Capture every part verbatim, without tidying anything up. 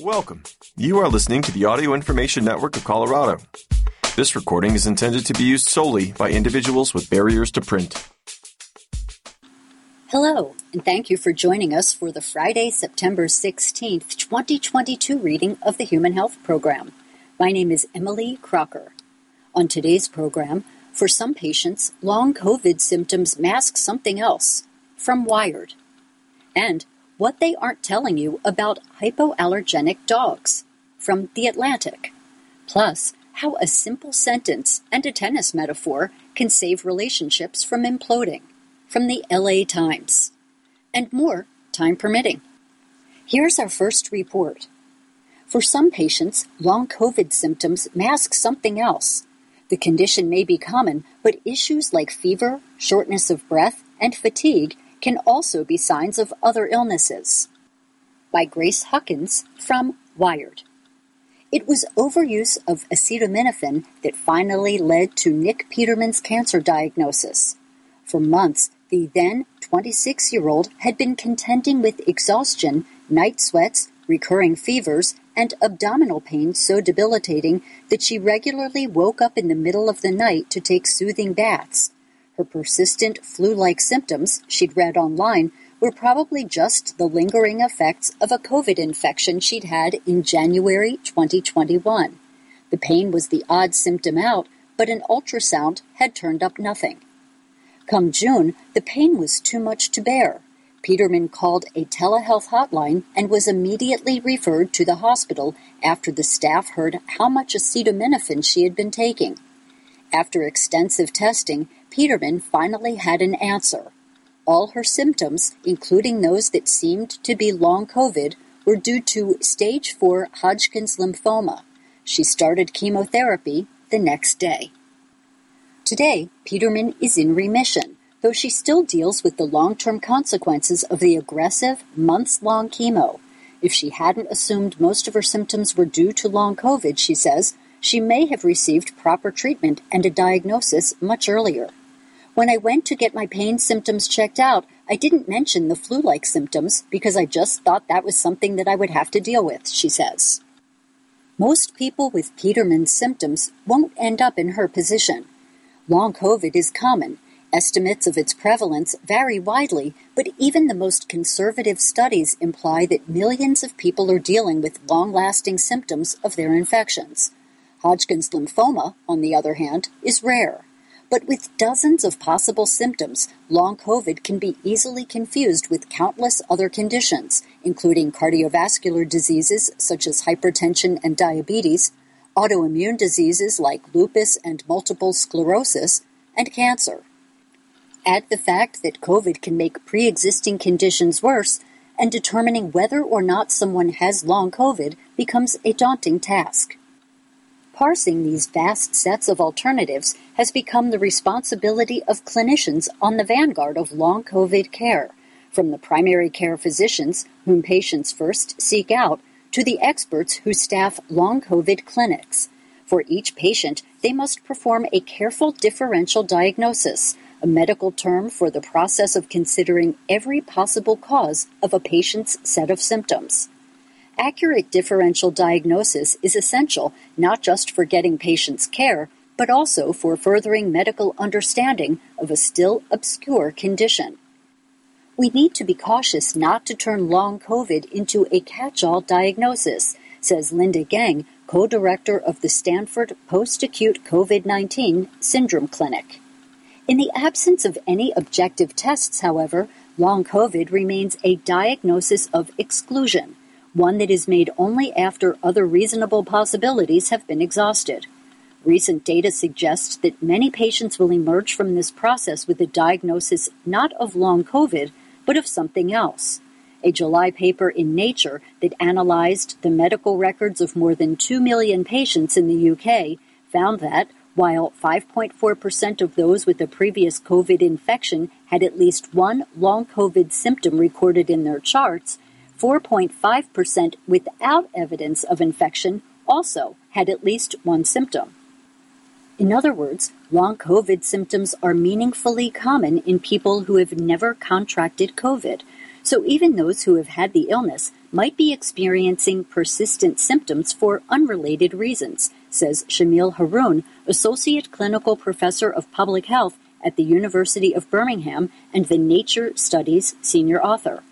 Welcome. You are listening to the Audio Information Network of Colorado. This recording is intended to be used solely by individuals with barriers to print. Hello, and thank you for joining us for the Friday, September sixteenth, twenty twenty-two reading of the Human Health Program. My name is Emily Crocker. On today's program, for some patients, long COVID symptoms mask something else, from Wired. And what they aren't telling you about hypoallergenic dogs, from The Atlantic. Plus, how a simple sentence and a tennis metaphor can save relationships from imploding, from the L A Times. And more, time permitting. Here's our first report. For some patients, long COVID symptoms mask something else. The condition may be common, but issues like fever, shortness of breath, and fatigue can also be signs of other illnesses. By Grace Huckins from Wired. It was overuse of acetaminophen that finally led to Nick Peterman's cancer diagnosis. For months, the then twenty-six-year-old had been contending with exhaustion, night sweats, recurring fevers, and abdominal pain so debilitating that she regularly woke up in the middle of the night to take soothing baths. Her persistent flu-like symptoms, she'd read online, were probably just the lingering effects of a COVID infection she'd had in January twenty twenty-one. The pain was the odd symptom out, but an ultrasound had turned up nothing. Come June, the pain was too much to bear. Peterman called a telehealth hotline and was immediately referred to the hospital after the staff heard how much acetaminophen she had been taking. After extensive testing, Peterman finally had an answer. All her symptoms, including those that seemed to be long COVID, were due to stage four Hodgkin's lymphoma. She started chemotherapy the next day. Today, Peterman is in remission, though she still deals with the long-term consequences of the aggressive, months-long chemo. If she hadn't assumed most of her symptoms were due to long COVID, she says, she may have received proper treatment and a diagnosis much earlier. When I went to get my pain symptoms checked out, I didn't mention the flu-like symptoms because I just thought that was something that I would have to deal with, she says. Most people with Peterman's symptoms won't end up in her position. Long COVID is common. Estimates of its prevalence vary widely, but even the most conservative studies imply that millions of people are dealing with long-lasting symptoms of their infections. Hodgkin's lymphoma, on the other hand, is rare. But with dozens of possible symptoms, long COVID can be easily confused with countless other conditions, including cardiovascular diseases such as hypertension and diabetes, autoimmune diseases like lupus and multiple sclerosis, and cancer. Add the fact that COVID can make pre-existing conditions worse, and determining whether or not someone has long COVID becomes a daunting task. Parsing these vast sets of alternatives has become the responsibility of clinicians on the vanguard of long COVID care, from the primary care physicians, whom patients first seek out, to the experts who staff long COVID clinics. For each patient, they must perform a careful differential diagnosis, a medical term for the process of considering every possible cause of a patient's set of symptoms. Accurate differential diagnosis is essential not just for getting patients care, but also for furthering medical understanding of a still obscure condition. We need to be cautious not to turn long COVID into a catch-all diagnosis, says Linda Geng, co-director of the Stanford Post-Acute COVID nineteen Syndrome Clinic. In the absence of any objective tests, however, long COVID remains a diagnosis of exclusion, one that is made only after other reasonable possibilities have been exhausted. Recent data suggests that many patients will emerge from this process with a diagnosis not of long COVID, but of something else. A July paper in Nature that analyzed the medical records of more than two million patients in the U K found that, while five point four percent of those with a previous COVID infection had at least one long COVID symptom recorded in their charts, four point five percent without evidence of infection also had at least one symptom. In other words, long COVID symptoms are meaningfully common in people who have never contracted COVID, so even those who have had the illness might be experiencing persistent symptoms for unrelated reasons, says Shamil Haroon, Associate Clinical Professor of Public Health at the University of Birmingham and the Nature Studies senior author.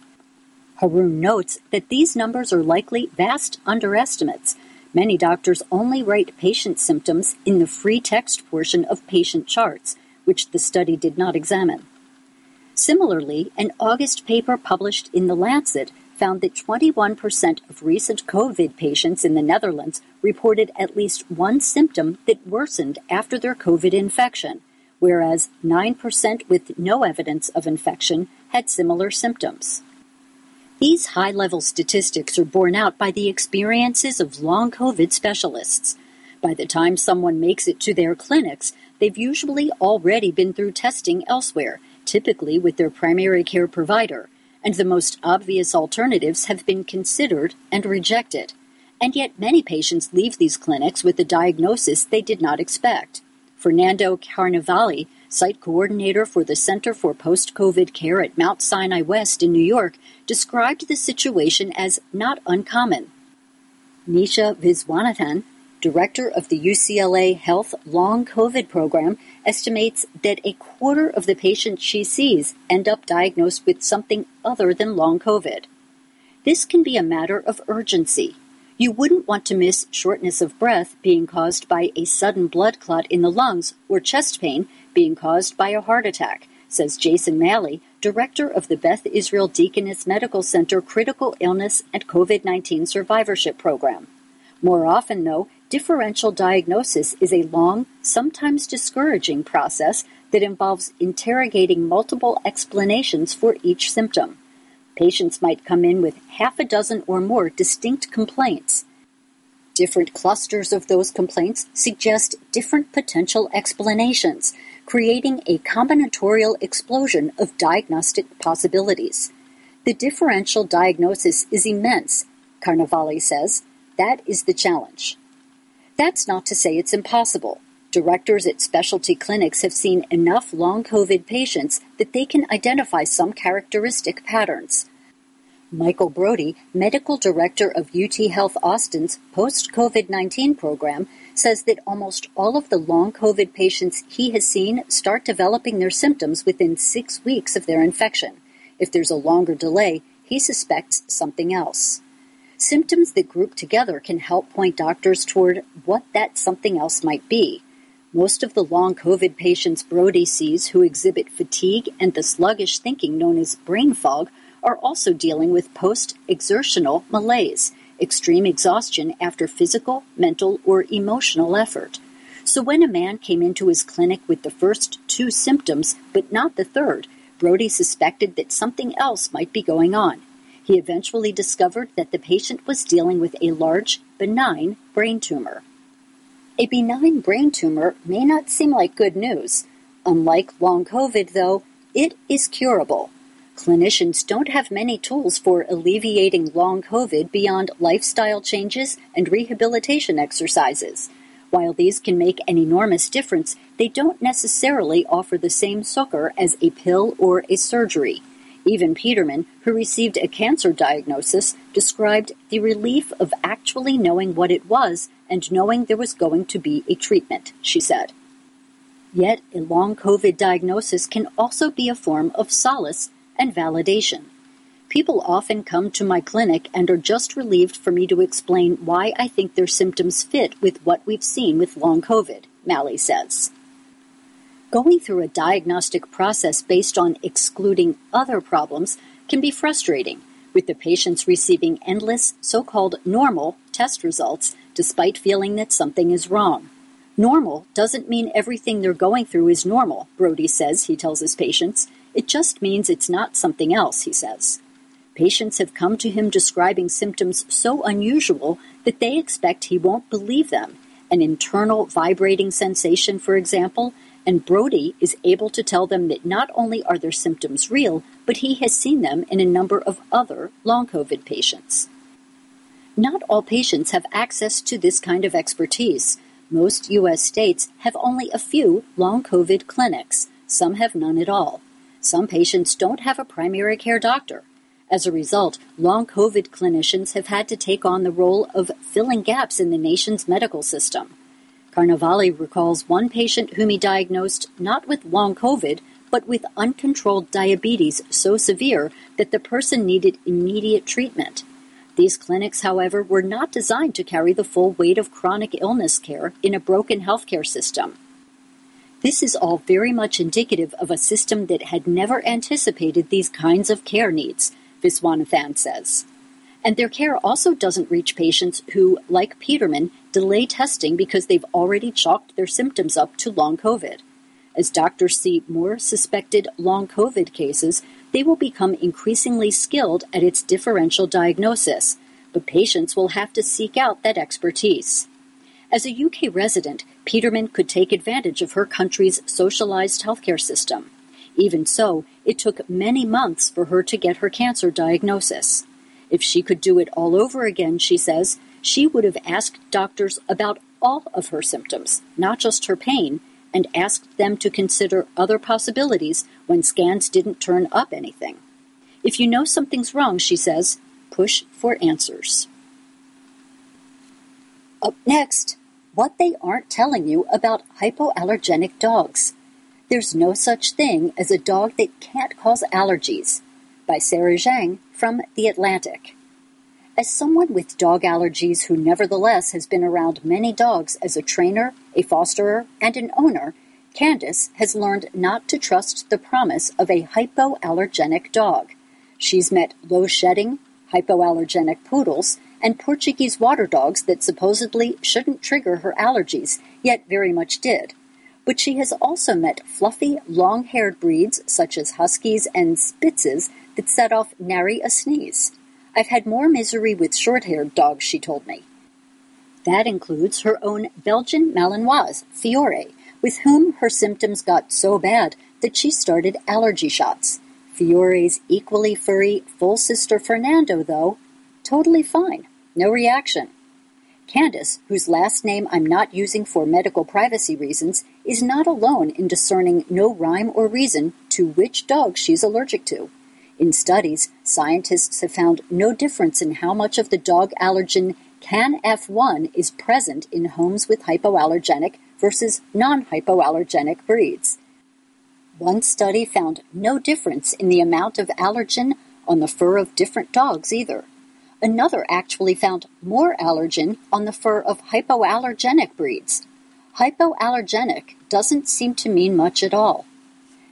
Haroon notes that these numbers are likely vast underestimates. Many doctors only write patient symptoms in the free text portion of patient charts, which the study did not examine. Similarly, an August paper published in The Lancet found that twenty-one percent of recent COVID patients in the Netherlands reported at least one symptom that worsened after their COVID infection, whereas nine percent with no evidence of infection had similar symptoms. These high-level statistics are borne out by the experiences of long COVID specialists. By the time someone makes it to their clinics, they've usually already been through testing elsewhere, typically with their primary care provider, and the most obvious alternatives have been considered and rejected. And yet many patients leave these clinics with a diagnosis they did not expect. Fernando Carnavali, site coordinator for the Center for Post-COVID Care at Mount Sinai West in New York, described the situation as not uncommon. Nisha Viswanathan, director of the U C L A Health Long COVID Program, estimates that a quarter of the patients she sees end up diagnosed with something other than long COVID. This can be a matter of urgency. You wouldn't want to miss shortness of breath being caused by a sudden blood clot in the lungs or chest pain being caused by a heart attack, says Jason Malley, director of the Beth Israel Deaconess Medical Center Critical Illness and COVID nineteen Survivorship Program. More often, though, differential diagnosis is a long, sometimes discouraging process that involves interrogating multiple explanations for each symptom. Patients might come in with half a dozen or more distinct complaints. Different clusters of those complaints suggest different potential explanations, creating a combinatorial explosion of diagnostic possibilities. The differential diagnosis is immense, Carnavali says. That is the challenge. That's not to say it's impossible. Directors at specialty clinics have seen enough long COVID patients that they can identify some characteristic patterns. Michael Brody, medical director of U T Health Austin's post-COVID nineteen program, says that almost all of the long COVID patients he has seen start developing their symptoms within six weeks of their infection. If there's a longer delay, he suspects something else. Symptoms that group together can help point doctors toward what that something else might be. Most of the long COVID patients Brody sees who exhibit fatigue and the sluggish thinking known as brain fog are also dealing with post-exertional malaise, extreme exhaustion after physical, mental, or emotional effort. So when a man came into his clinic with the first two symptoms, but not the third, Brody suspected that something else might be going on. He eventually discovered that the patient was dealing with a large, benign brain tumor. A benign brain tumor may not seem like good news. Unlike long COVID, though, it is curable. Clinicians don't have many tools for alleviating long COVID beyond lifestyle changes and rehabilitation exercises. While these can make an enormous difference, they don't necessarily offer the same succor as a pill or a surgery. Even Peterman, who received a cancer diagnosis, described the relief of actually knowing what it was and knowing there was going to be a treatment, she said. Yet, a long COVID diagnosis can also be a form of solace and validation. People often come to my clinic and are just relieved for me to explain why I think their symptoms fit with what we've seen with long COVID, Malley says. Going through a diagnostic process based on excluding other problems can be frustrating, with the patients receiving endless so-called normal test results despite feeling that something is wrong. Normal doesn't mean everything they're going through is normal, Brody says, he tells his patients. It just means it's not something else, he says. Patients have come to him describing symptoms so unusual that they expect he won't believe them. An internal vibrating sensation, for example, and Brody is able to tell them that not only are their symptoms real, but he has seen them in a number of other long COVID patients. Not all patients have access to this kind of expertise. Most U S states have only a few long COVID clinics. Some have none at all. Some patients don't have a primary care doctor. As a result, long COVID clinicians have had to take on the role of filling gaps in the nation's medical system. Carnavali recalls one patient whom he diagnosed not with long COVID, but with uncontrolled diabetes so severe that the person needed immediate treatment. These clinics, however, were not designed to carry the full weight of chronic illness care in a broken healthcare system. This is all very much indicative of a system that had never anticipated these kinds of care needs, Viswanathan says. And their care also doesn't reach patients who, like Peterman, delay testing because they've already chalked their symptoms up to long COVID. As doctors see more suspected long COVID cases, they will become increasingly skilled at its differential diagnosis, but patients will have to seek out that expertise. As a U K resident, Peterman could take advantage of her country's socialized healthcare system. Even so, it took many months for her to get her cancer diagnosis. If she could do it all over again, she says, she would have asked doctors about all of her symptoms, not just her pain, and asked them to consider other possibilities when scans didn't turn up anything. If you know something's wrong, she says, push for answers. Up next, what they aren't telling you about hypoallergenic dogs. There's no such thing as a dog that can't cause allergies, by Sarah Zhang from The Atlantic. As someone with dog allergies who nevertheless has been around many dogs as a trainer, a fosterer, and an owner, Candace has learned not to trust the promise of a hypoallergenic dog. She's met low-shedding, hypoallergenic poodles, and Portuguese water dogs that supposedly shouldn't trigger her allergies, yet very much did. But she has also met fluffy, long-haired breeds such as huskies and spitzes that set off nary a sneeze. I've had more misery with short-haired dogs, she told me. That includes her own Belgian Malinois, Fiore, with whom her symptoms got so bad that she started allergy shots. Fiore's equally furry full sister Fernando, though, totally fine, no reaction. Candace, whose last name I'm not using for medical privacy reasons, is not alone in discerning no rhyme or reason to which dog she's allergic to. In studies, scientists have found no difference in how much of the dog allergen Can F one is present in homes with hypoallergenic versus non-hypoallergenic breeds. One study found no difference in the amount of allergen on the fur of different dogs either. Another actually found more allergen on the fur of hypoallergenic breeds. Hypoallergenic doesn't seem to mean much at all.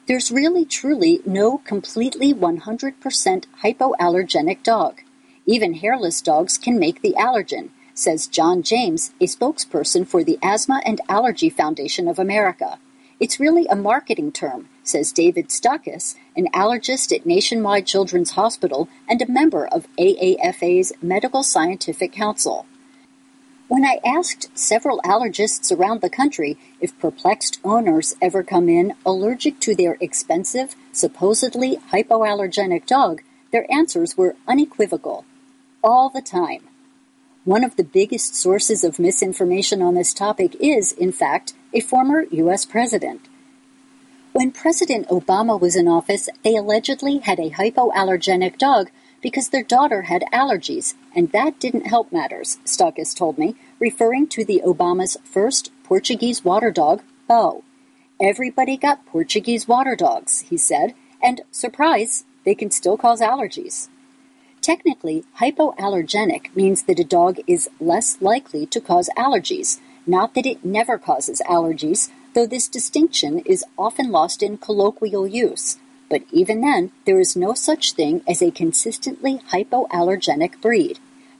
There's really truly no completely one hundred percent hypoallergenic dog. Even hairless dogs can make the allergen, says John James, a spokesperson for the Asthma and Allergy Foundation of America. It's really a marketing term, says David Stukus, an allergist at Nationwide Children's Hospital and a member of A A F A's Medical Scientific Council. When I asked several allergists around the country if perplexed owners ever come in allergic to their expensive, supposedly hypoallergenic dog, their answers were unequivocal. All the time. One of the biggest sources of misinformation on this topic is, in fact, a former U S president. When President Obama was in office, they allegedly had a hypoallergenic dog because their daughter had allergies, and that didn't help matters, Stukus told me, referring to the Obama's first Portuguese water dog, Bo. Everybody got Portuguese water dogs, he said, and, surprise, they can still cause allergies. Technically, hypoallergenic means that a dog is less likely to cause allergies, not that it never causes allergies, though this distinction is often lost in colloquial use. But even then, there is no such thing as a consistently hypoallergenic breed.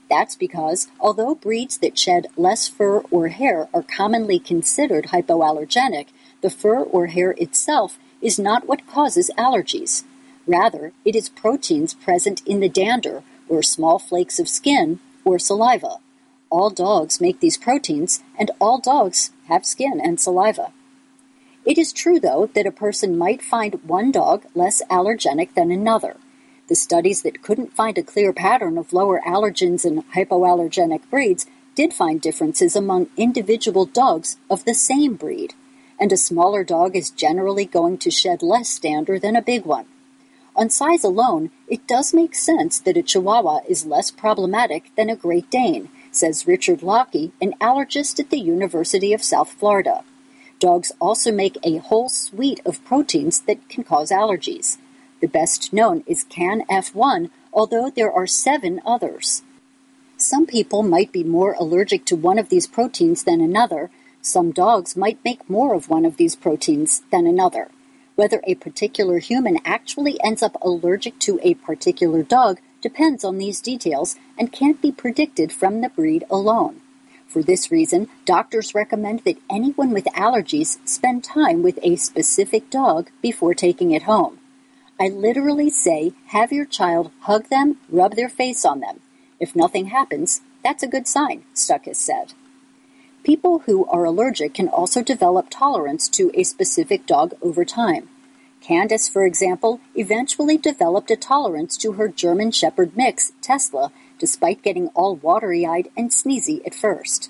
That's because, although breeds that shed less fur or hair are commonly considered hypoallergenic, the fur or hair itself is not what causes allergies. Rather, it is proteins present in the dander, or small flakes of skin, or saliva. All dogs make these proteins, and all dogs have skin and saliva. It is true, though, that a person might find one dog less allergenic than another. The studies that couldn't find a clear pattern of lower allergens in hypoallergenic breeds did find differences among individual dogs of the same breed, and a smaller dog is generally going to shed less dander than a big one. On size alone, it does make sense that a Chihuahua is less problematic than a Great Dane, says Richard Lockey, an allergist at the University of South Florida. Dogs also make a whole suite of proteins that can cause allergies. The best known is Can F one, although there are seven others. Some people might be more allergic to one of these proteins than another. Some dogs might make more of one of these proteins than another. Whether a particular human actually ends up allergic to a particular dog depends on these details and can't be predicted from the breed alone. For this reason, doctors recommend that anyone with allergies spend time with a specific dog before taking it home. I literally say, have your child hug them, rub their face on them. If nothing happens, that's a good sign, Stukus said. People who are allergic can also develop tolerance to a specific dog over time. Candace, for example, eventually developed a tolerance to her German Shepherd mix, Tesla, despite getting all watery-eyed and sneezy at first.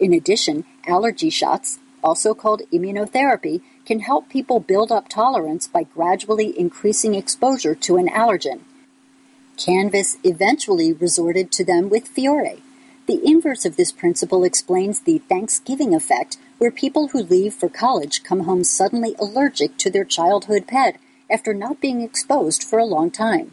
In addition, allergy shots, also called immunotherapy, can help people build up tolerance by gradually increasing exposure to an allergen. Candace eventually resorted to them with Fiore. The inverse of this principle explains the Thanksgiving effect, where people who leave for college come home suddenly allergic to their childhood pet after not being exposed for a long time.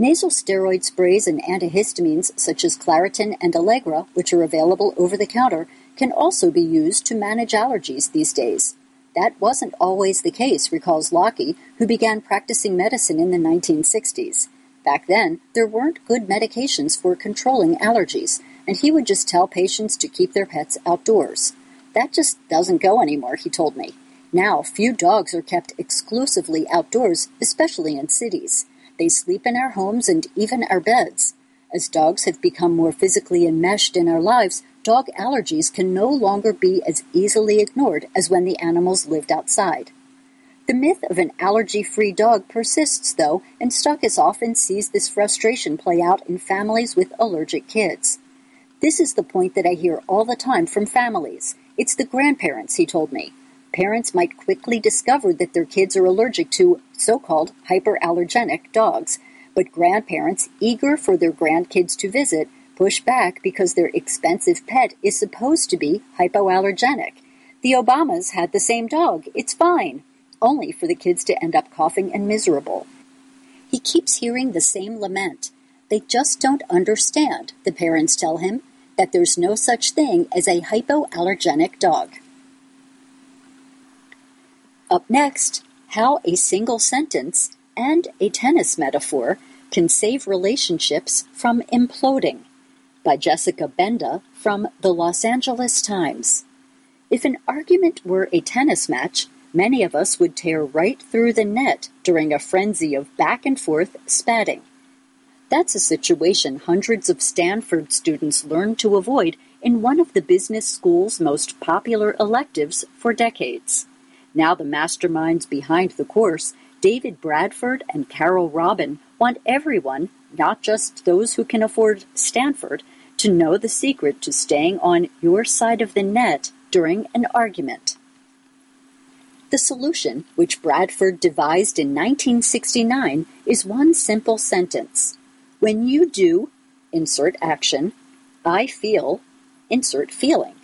Nasal steroid sprays and antihistamines such as Claritin and Allegra, which are available over the counter, can also be used to manage allergies these days. That wasn't always the case, recalls Lockey, who began practicing medicine in the nineteen sixties. Back then, there weren't good medications for controlling allergies, and he would just tell patients to keep their pets outdoors. That just doesn't go anymore, he told me. Now, few dogs are kept exclusively outdoors, especially in cities. They sleep in our homes and even our beds. As dogs have become more physically enmeshed in our lives, dog allergies can no longer be as easily ignored as when the animals lived outside. The myth of an allergy-free dog persists, though, and Stukus often sees this frustration play out in families with allergic kids. This is the point that I hear all the time from families. It's the grandparents, he told me. Parents might quickly discover that their kids are allergic to so-called hyperallergenic dogs, but grandparents, eager for their grandkids to visit, push back because their expensive pet is supposed to be hypoallergenic. The Obamas had the same dog. It's fine. Only for the kids to end up coughing and miserable. He keeps hearing the same lament. They just don't understand, the parents tell him, that there's no such thing as a hypoallergenic dog. Up next, how a single sentence and a tennis metaphor can save relationships from imploding, by Jessica Benda from the Los Angeles Times. If an argument were a tennis match, many of us would tear right through the net during a frenzy of back-and-forth spatting. That's a situation hundreds of Stanford students learned to avoid in one of the business school's most popular electives for decades. Now the masterminds behind the course, David Bradford and Carol Robin, want everyone, not just those who can afford Stanford, to know the secret to staying on your side of the net during an argument. The solution, which Bradford devised in nineteen sixty-nine, is one simple sentence. When you do, insert action, I feel, insert feeling.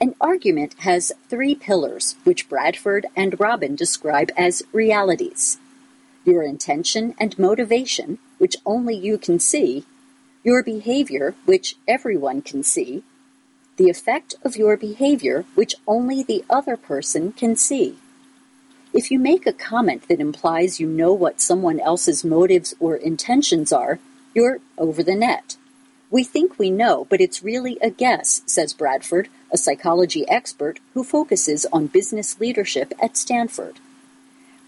An argument has three pillars, which Bradford and Robin describe as realities. Your intention and motivation, which only you can see. Your behavior, which everyone can see. The effect of your behavior, which only the other person can see. If you make a comment that implies you know what someone else's motives or intentions are, you're over the net. We think we know, but it's really a guess, says Bradford, a psychology expert who focuses on business leadership at Stanford.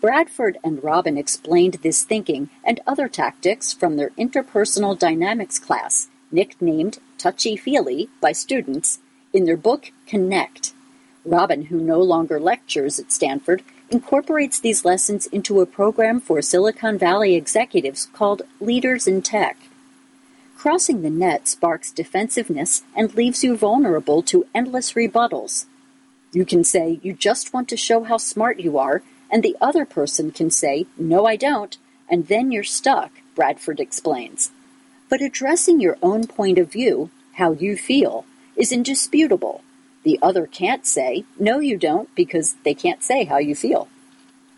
Bradford and Robin explained this thinking and other tactics from their interpersonal dynamics class, nicknamed touchy-feely by students, in their book Connect. Robin, who no longer lectures at Stanford, incorporates these lessons into a program for Silicon Valley executives called Leaders in Tech. Crossing the net sparks defensiveness and leaves you vulnerable to endless rebuttals. You can say, you just want to show how smart you are, and the other person can say, no, I don't, and then you're stuck, Bradford explains. But addressing your own point of view, how you feel, is indisputable. The other can't say, no you don't, because they can't say how you feel.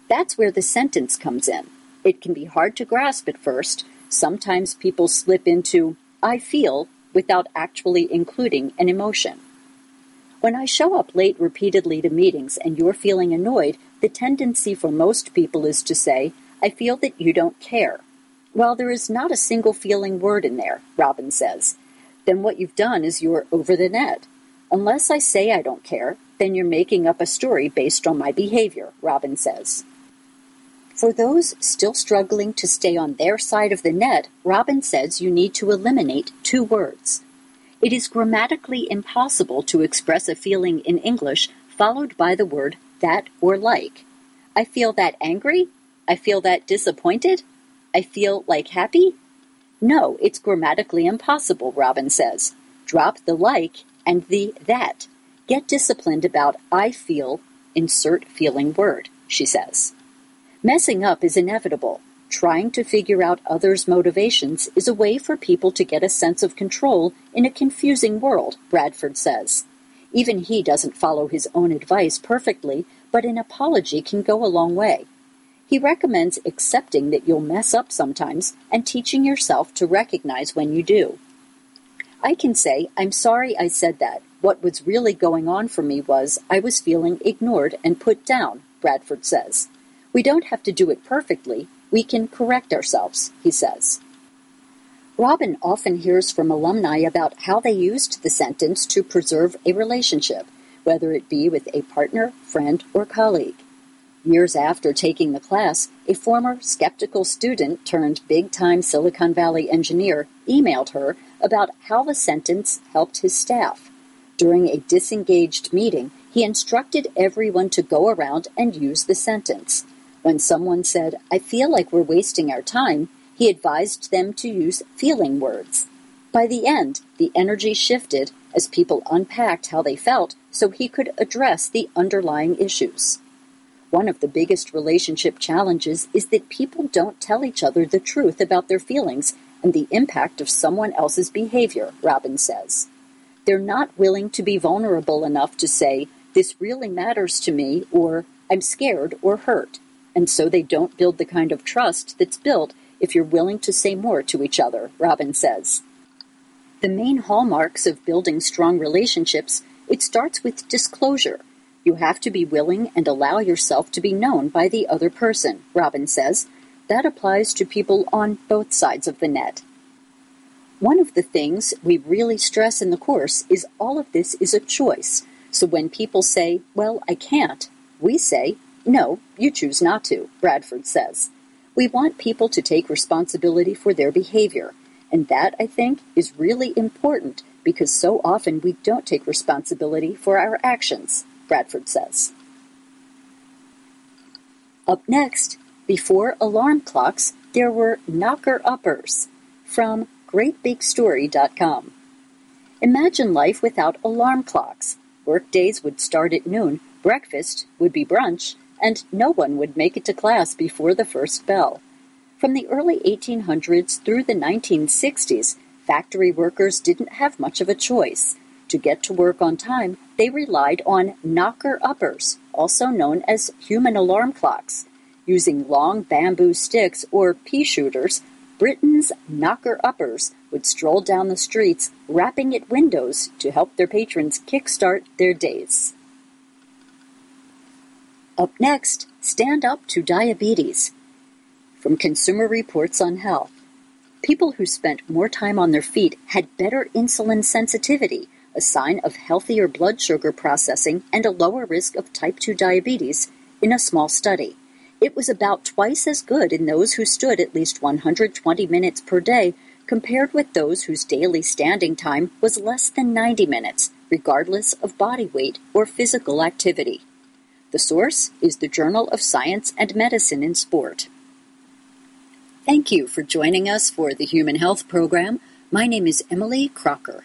That's where the sentence comes in. It can be hard to grasp at first. Sometimes people slip into, I feel, without actually including an emotion. When I show up late repeatedly to meetings and you're feeling annoyed, the tendency for most people is to say, I feel that you don't care. Well, there is not a single feeling word in there, Robin says. Then what you've done is you're over the net. Unless I say I don't care, then you're making up a story based on my behavior, Robin says. For those still struggling to stay on their side of the net, Robin says you need to eliminate two words. It is grammatically impossible to express a feeling in English followed by the word that or like. I feel that angry? I feel that disappointed? I feel like happy? No, it's grammatically impossible, Robin says. Drop the like and the that. Get disciplined about I feel, insert feeling word, she says. Messing up is inevitable. Trying to figure out others' motivations is a way for people to get a sense of control in a confusing world, Bradford says. Even he doesn't follow his own advice perfectly, but an apology can go a long way. He recommends accepting that you'll mess up sometimes and teaching yourself to recognize when you do. I can say, I'm sorry I said that. What was really going on for me was I was feeling ignored and put down, Bradford says. We don't have to do it perfectly. We can correct ourselves, he says. Robin often hears from alumni about how they used the sentence to preserve a relationship, whether it be with a partner, friend, or colleague. Years after taking the class, a former skeptical student turned big-time Silicon Valley engineer emailed her about how the sentence helped his staff. During a disengaged meeting, he instructed everyone to go around and use the sentence. When someone said, I feel like we're wasting our time, he advised them to use feeling words. By the end, the energy shifted as people unpacked how they felt so he could address the underlying issues. One of the biggest relationship challenges is that people don't tell each other the truth about their feelings and the impact of someone else's behavior, Robin says. They're not willing to be vulnerable enough to say, this really matters to me, or I'm scared or hurt. And so they don't build the kind of trust that's built if you're willing to say more to each other, Robin says. The main hallmarks of building strong relationships, it starts with disclosure. You have to be willing and allow yourself to be known by the other person, Robin says. That applies to people on both sides of the net. One of the things we really stress in the course is all of this is a choice. So when people say, well, I can't, we say, no, you choose not to, Bradford says. We want people to take responsibility for their behavior, and that, I think, is really important because so often we don't take responsibility for our actions, Bradford says. Up next, before alarm clocks, there were knocker-uppers from great big story dot com. Imagine life without alarm clocks. Workdays would start at noon, breakfast would be brunch, and no one would make it to class before the first bell. From the early eighteen hundreds through the nineteen sixties, factory workers didn't have much of a choice. To get to work on time, they relied on knocker-uppers, also known as human alarm clocks. Using long bamboo sticks or pea shooters, Britain's knocker-uppers would stroll down the streets, rapping at windows to help their patrons kickstart their days. Up next, stand up to diabetes. From Consumer Reports on Health. People who spent more time on their feet had better insulin sensitivity, a sign of healthier blood sugar processing and a lower risk of type two diabetes, in a small study. It was about twice as good in those who stood at least one hundred twenty minutes per day compared with those whose daily standing time was less than ninety minutes, regardless of body weight or physical activity. The source is the Journal of Science and Medicine in Sport. Thank you for joining us for the Human Health Program. My name is Emily Crocker.